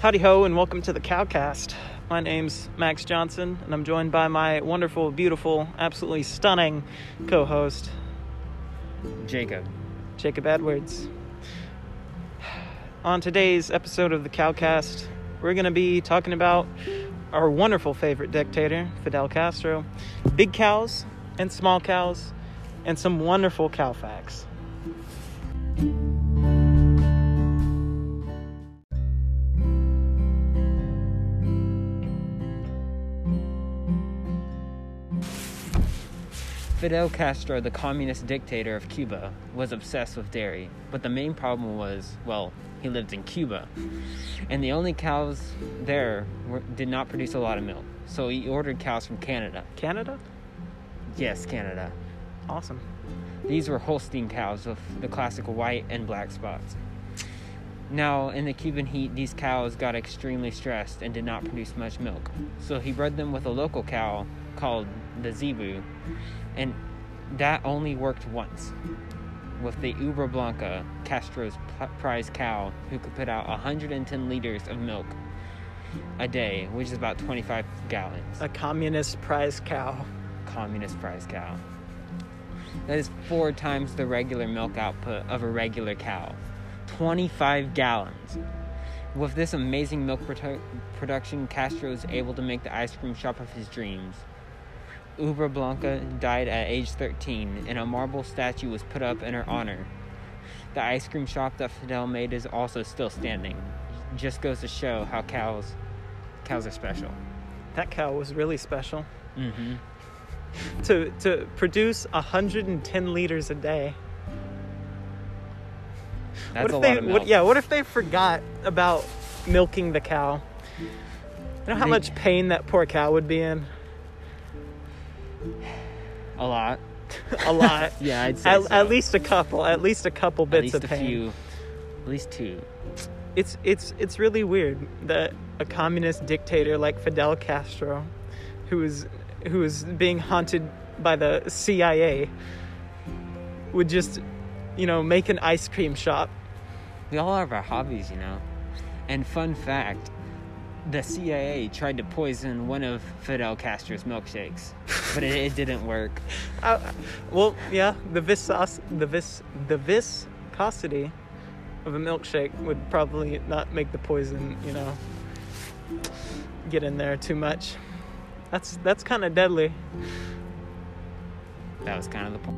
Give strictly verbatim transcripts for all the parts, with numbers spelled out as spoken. Howdy ho and welcome to the Cowcast. My name's Max Johnson and I'm joined by my wonderful, beautiful, absolutely stunning co-host Jacob. Jacob Edwards. On today's episode of the Cowcast, we're going to be talking about our wonderful favorite dictator, Fidel Castro, big cows and small cows, and some wonderful cow facts. Fidel Castro, the communist dictator of Cuba, was obsessed with dairy, but the main problem was, well, he lived in Cuba, and the only cows there were, did not produce a lot of milk, so he ordered cows from Canada. Canada? Yes, Canada. Awesome. These were Holstein cows with the classic white and black spots. Now, in the Cuban heat, these cows got extremely stressed and did not produce much milk, so he bred them with a local cow called the Zebu, and that only worked once with the Ubre Blanca, Castro's prize cow, who could put out one hundred ten liters of milk a day, which is about twenty-five gallons. A communist prize cow. Communist prize cow. That is four times the regular milk output of a regular cow. twenty-five gallons. With this amazing milk produ- production, Castro was able to make the ice cream shop of his dreams. Ubre Blanca died at age thirteen, and a marble statue was put up in her honor. The ice cream shop that Fidel made is also still standing. It just goes to show how cows cows are special. That cow was really special. Mm-hmm. to to produce one hundred ten liters a day. That's what if a lot they, of milk. What, yeah, what if they forgot about milking the cow? You know how they, much pain that poor cow would be in? A lot. a lot. Yeah, I'd say at, so. At least a couple. At least a couple bits of pain. At least a few. At least two. It's it's it's really weird that a communist dictator like Fidel Castro, who is who is being haunted by the C I A, would just, you know, make an ice cream shop. We all have our hobbies, you know. And fun fact, the C I A tried to poison one of Fidel Castro's milkshakes, but it, it didn't work. Uh, well, yeah, the viscos- the vis- the viscosity of a milkshake would probably not make the poison, you know, get in there too much. That's that's kind of deadly. That was kind of the point.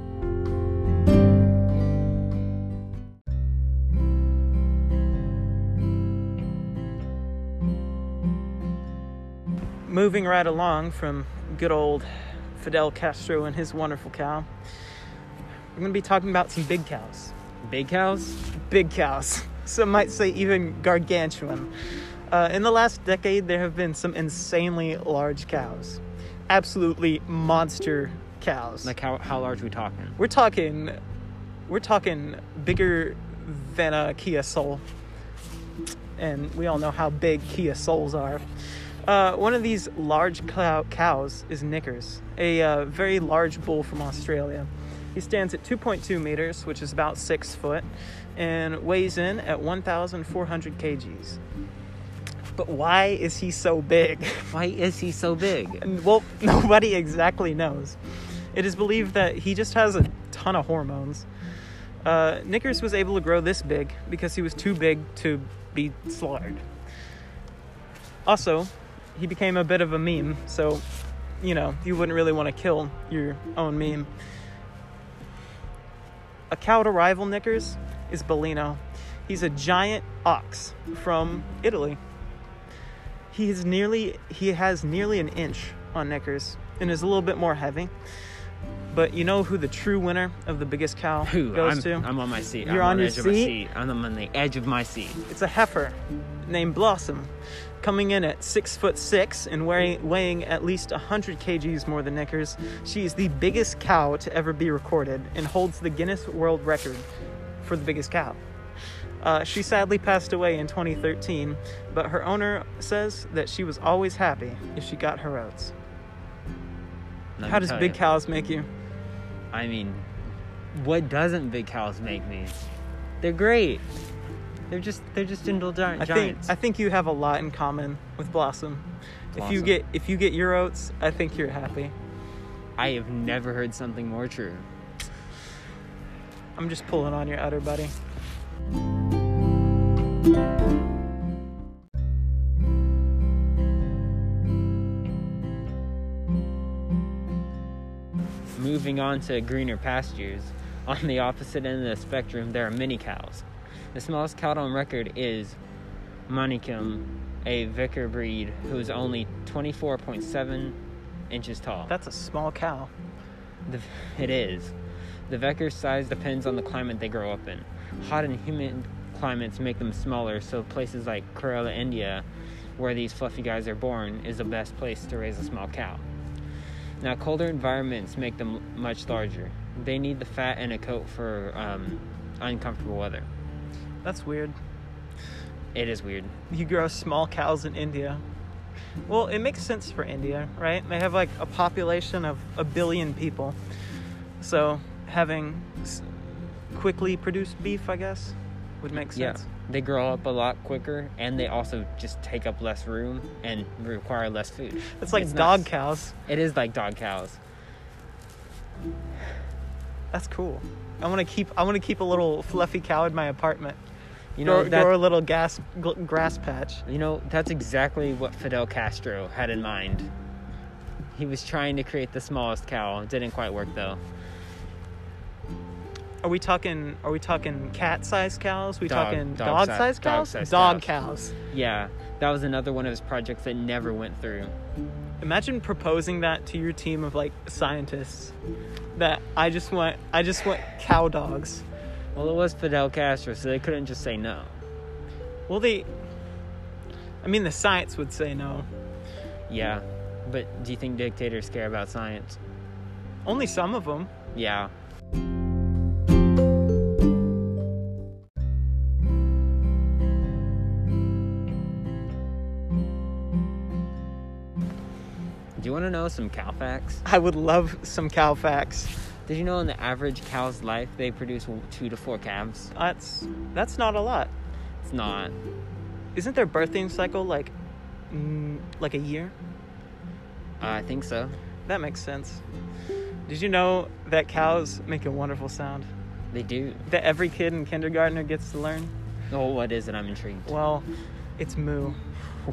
Moving right along from good old Fidel Castro and his wonderful cow, we're going to be talking about some big cows. Big cows? Big cows. Some might say even gargantuan. Uh, in the last decade, there have been some insanely large cows. Absolutely monster cows. Like how, how large are we talking? We're talking, we're talking bigger than a Kia Soul. And we all know how big Kia Souls are. Uh, one of these large cow- cows is Knickers, a uh, very large bull from Australia. He stands at two point two meters, which is about six foot, and weighs in at one thousand four hundred kilograms. But why is he so big? Why is he so big? And, well, nobody exactly knows. It is believed that he just has a ton of hormones. Uh, Knickers was able to grow this big because he was too big to be slaughtered. Also, he became a bit of a meme, so, you know, you wouldn't really want to kill your own meme. A cow to rival Knickers is Bellino. He's a giant ox from Italy. He is nearly, he has nearly an inch on Knickers and is a little bit more heavy. But you know who the true winner of the biggest cow who? goes I'm, to? I'm on my seat. You're I'm on, on your edge seat? Of my seat. I'm on the edge of my seat. It's a heifer named Blossom, coming in at six foot six and weighing, weighing at least one hundred kilograms more than Knickers. She is the biggest cow to ever be recorded and holds the Guinness World Record for the biggest cow. Uh, she sadly passed away in twenty thirteen, but her owner says that she was always happy if she got her oats. Let How does big you. cows make you? I mean, what doesn't big cows make me? They're great. They're just they're just indole gi- I giants. Think, I think you have a lot in common with Blossom. Blossom. If you get if you get your oats, I think you're happy. I have never heard something more true. I'm just pulling on your udder, buddy. Moving on to greener pastures, on the opposite end of the spectrum, there are mini cows. The smallest cow on record is Manikim, a vicar breed who is only twenty-four point seven inches tall. That's a small cow. The, it is. The vicar's size depends on the climate they grow up in. Hot and humid climates make them smaller, so places like Kerala, India, where these fluffy guys are born, is the best place to raise a small cow. Now, colder environments make them much larger. They need the fat and a coat for um, uncomfortable weather. That's weird. It is weird. You grow small cows in India. Well, it makes sense for India, right? They have like a population of a billion people. So having quickly produced beef, I guess, would make sense. Yeah, they grow up a lot quicker, and they also just take up less room and require less food. It's like it's dog not, cows. It is like dog cows. That's cool. I want to keep. I want to keep a little fluffy cow in my apartment. You know, grow a little gas gl- grass patch. You know, that's exactly what Fidel Castro had in mind. He was trying to create the smallest cow. It didn't quite work though. Are we talking? Are we talking cat-sized cows? Are we dog, talking dog, dog-sized cows? Dog-sized dog cows. cows. Yeah, that was another one of his projects that never went through. Imagine proposing that to your team of like scientists. That I just want. I just want cow dogs. Well, it was Fidel Castro, so they couldn't just say no. Well, they. I mean, the science would say no. Yeah, but do you think dictators care about science? Only some of them. Yeah. Do you want to know some cow facts? I would love some cow facts. Did you know in the average cow's life, they produce two to four calves? That's that's not a lot. It's not. Isn't their birthing cycle like, mm, like a year? Uh, I think so. That makes sense. Did you know that cows make a wonderful sound? They do. That every kid and kindergartner gets to learn? Oh, what is it? I'm intrigued. Well, it's moo.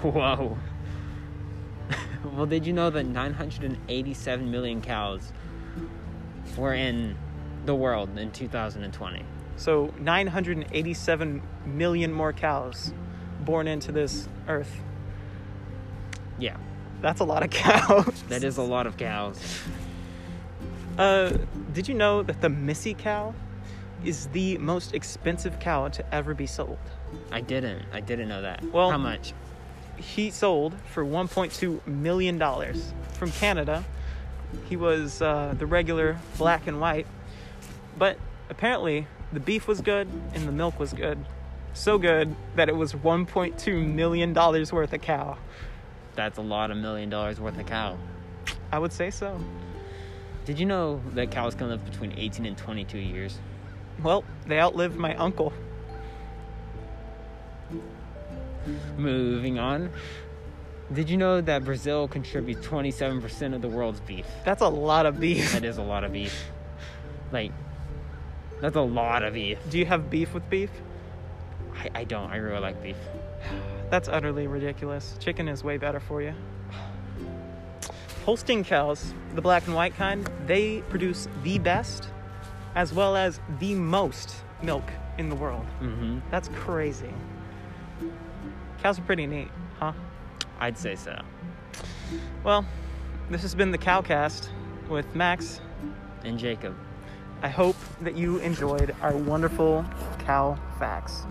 Whoa. Well, did you know that nine hundred eighty-seven million cows were in the world in two thousand twenty? So nine hundred eighty-seven million more cows born into this earth. Yeah. That's a lot of cows. That is a lot of cows. Uh, did you know that the Missy cow is the most expensive cow to ever be sold? I didn't. I didn't know that. Well, how much? He sold for one point two million dollars from Canada. He was uh, the regular black and white, but apparently the beef was good and the milk was good, so good that it was one point two million dollars worth of cow. That's a lot of million dollars worth of cow. I would say so. Did you know that cows can live between eighteen and twenty-two years? Well, they outlived my uncle. Moving on. Did you know that Brazil contributes twenty-seven percent of the world's beef? That's a lot of beef. That is a lot of beef. Like, that's a lot of beef. Do you have beef with beef? I, I don't. I really like beef. That's utterly ridiculous. Chicken is way better for you. Holstein cows, the black and white kind, they produce the best as well as the most milk in the world. Mm-hmm. That's crazy. Cows are pretty neat, huh? I'd say so. Well, this has been the Cowcast with Max and Jacob. I hope that you enjoyed our wonderful cow facts.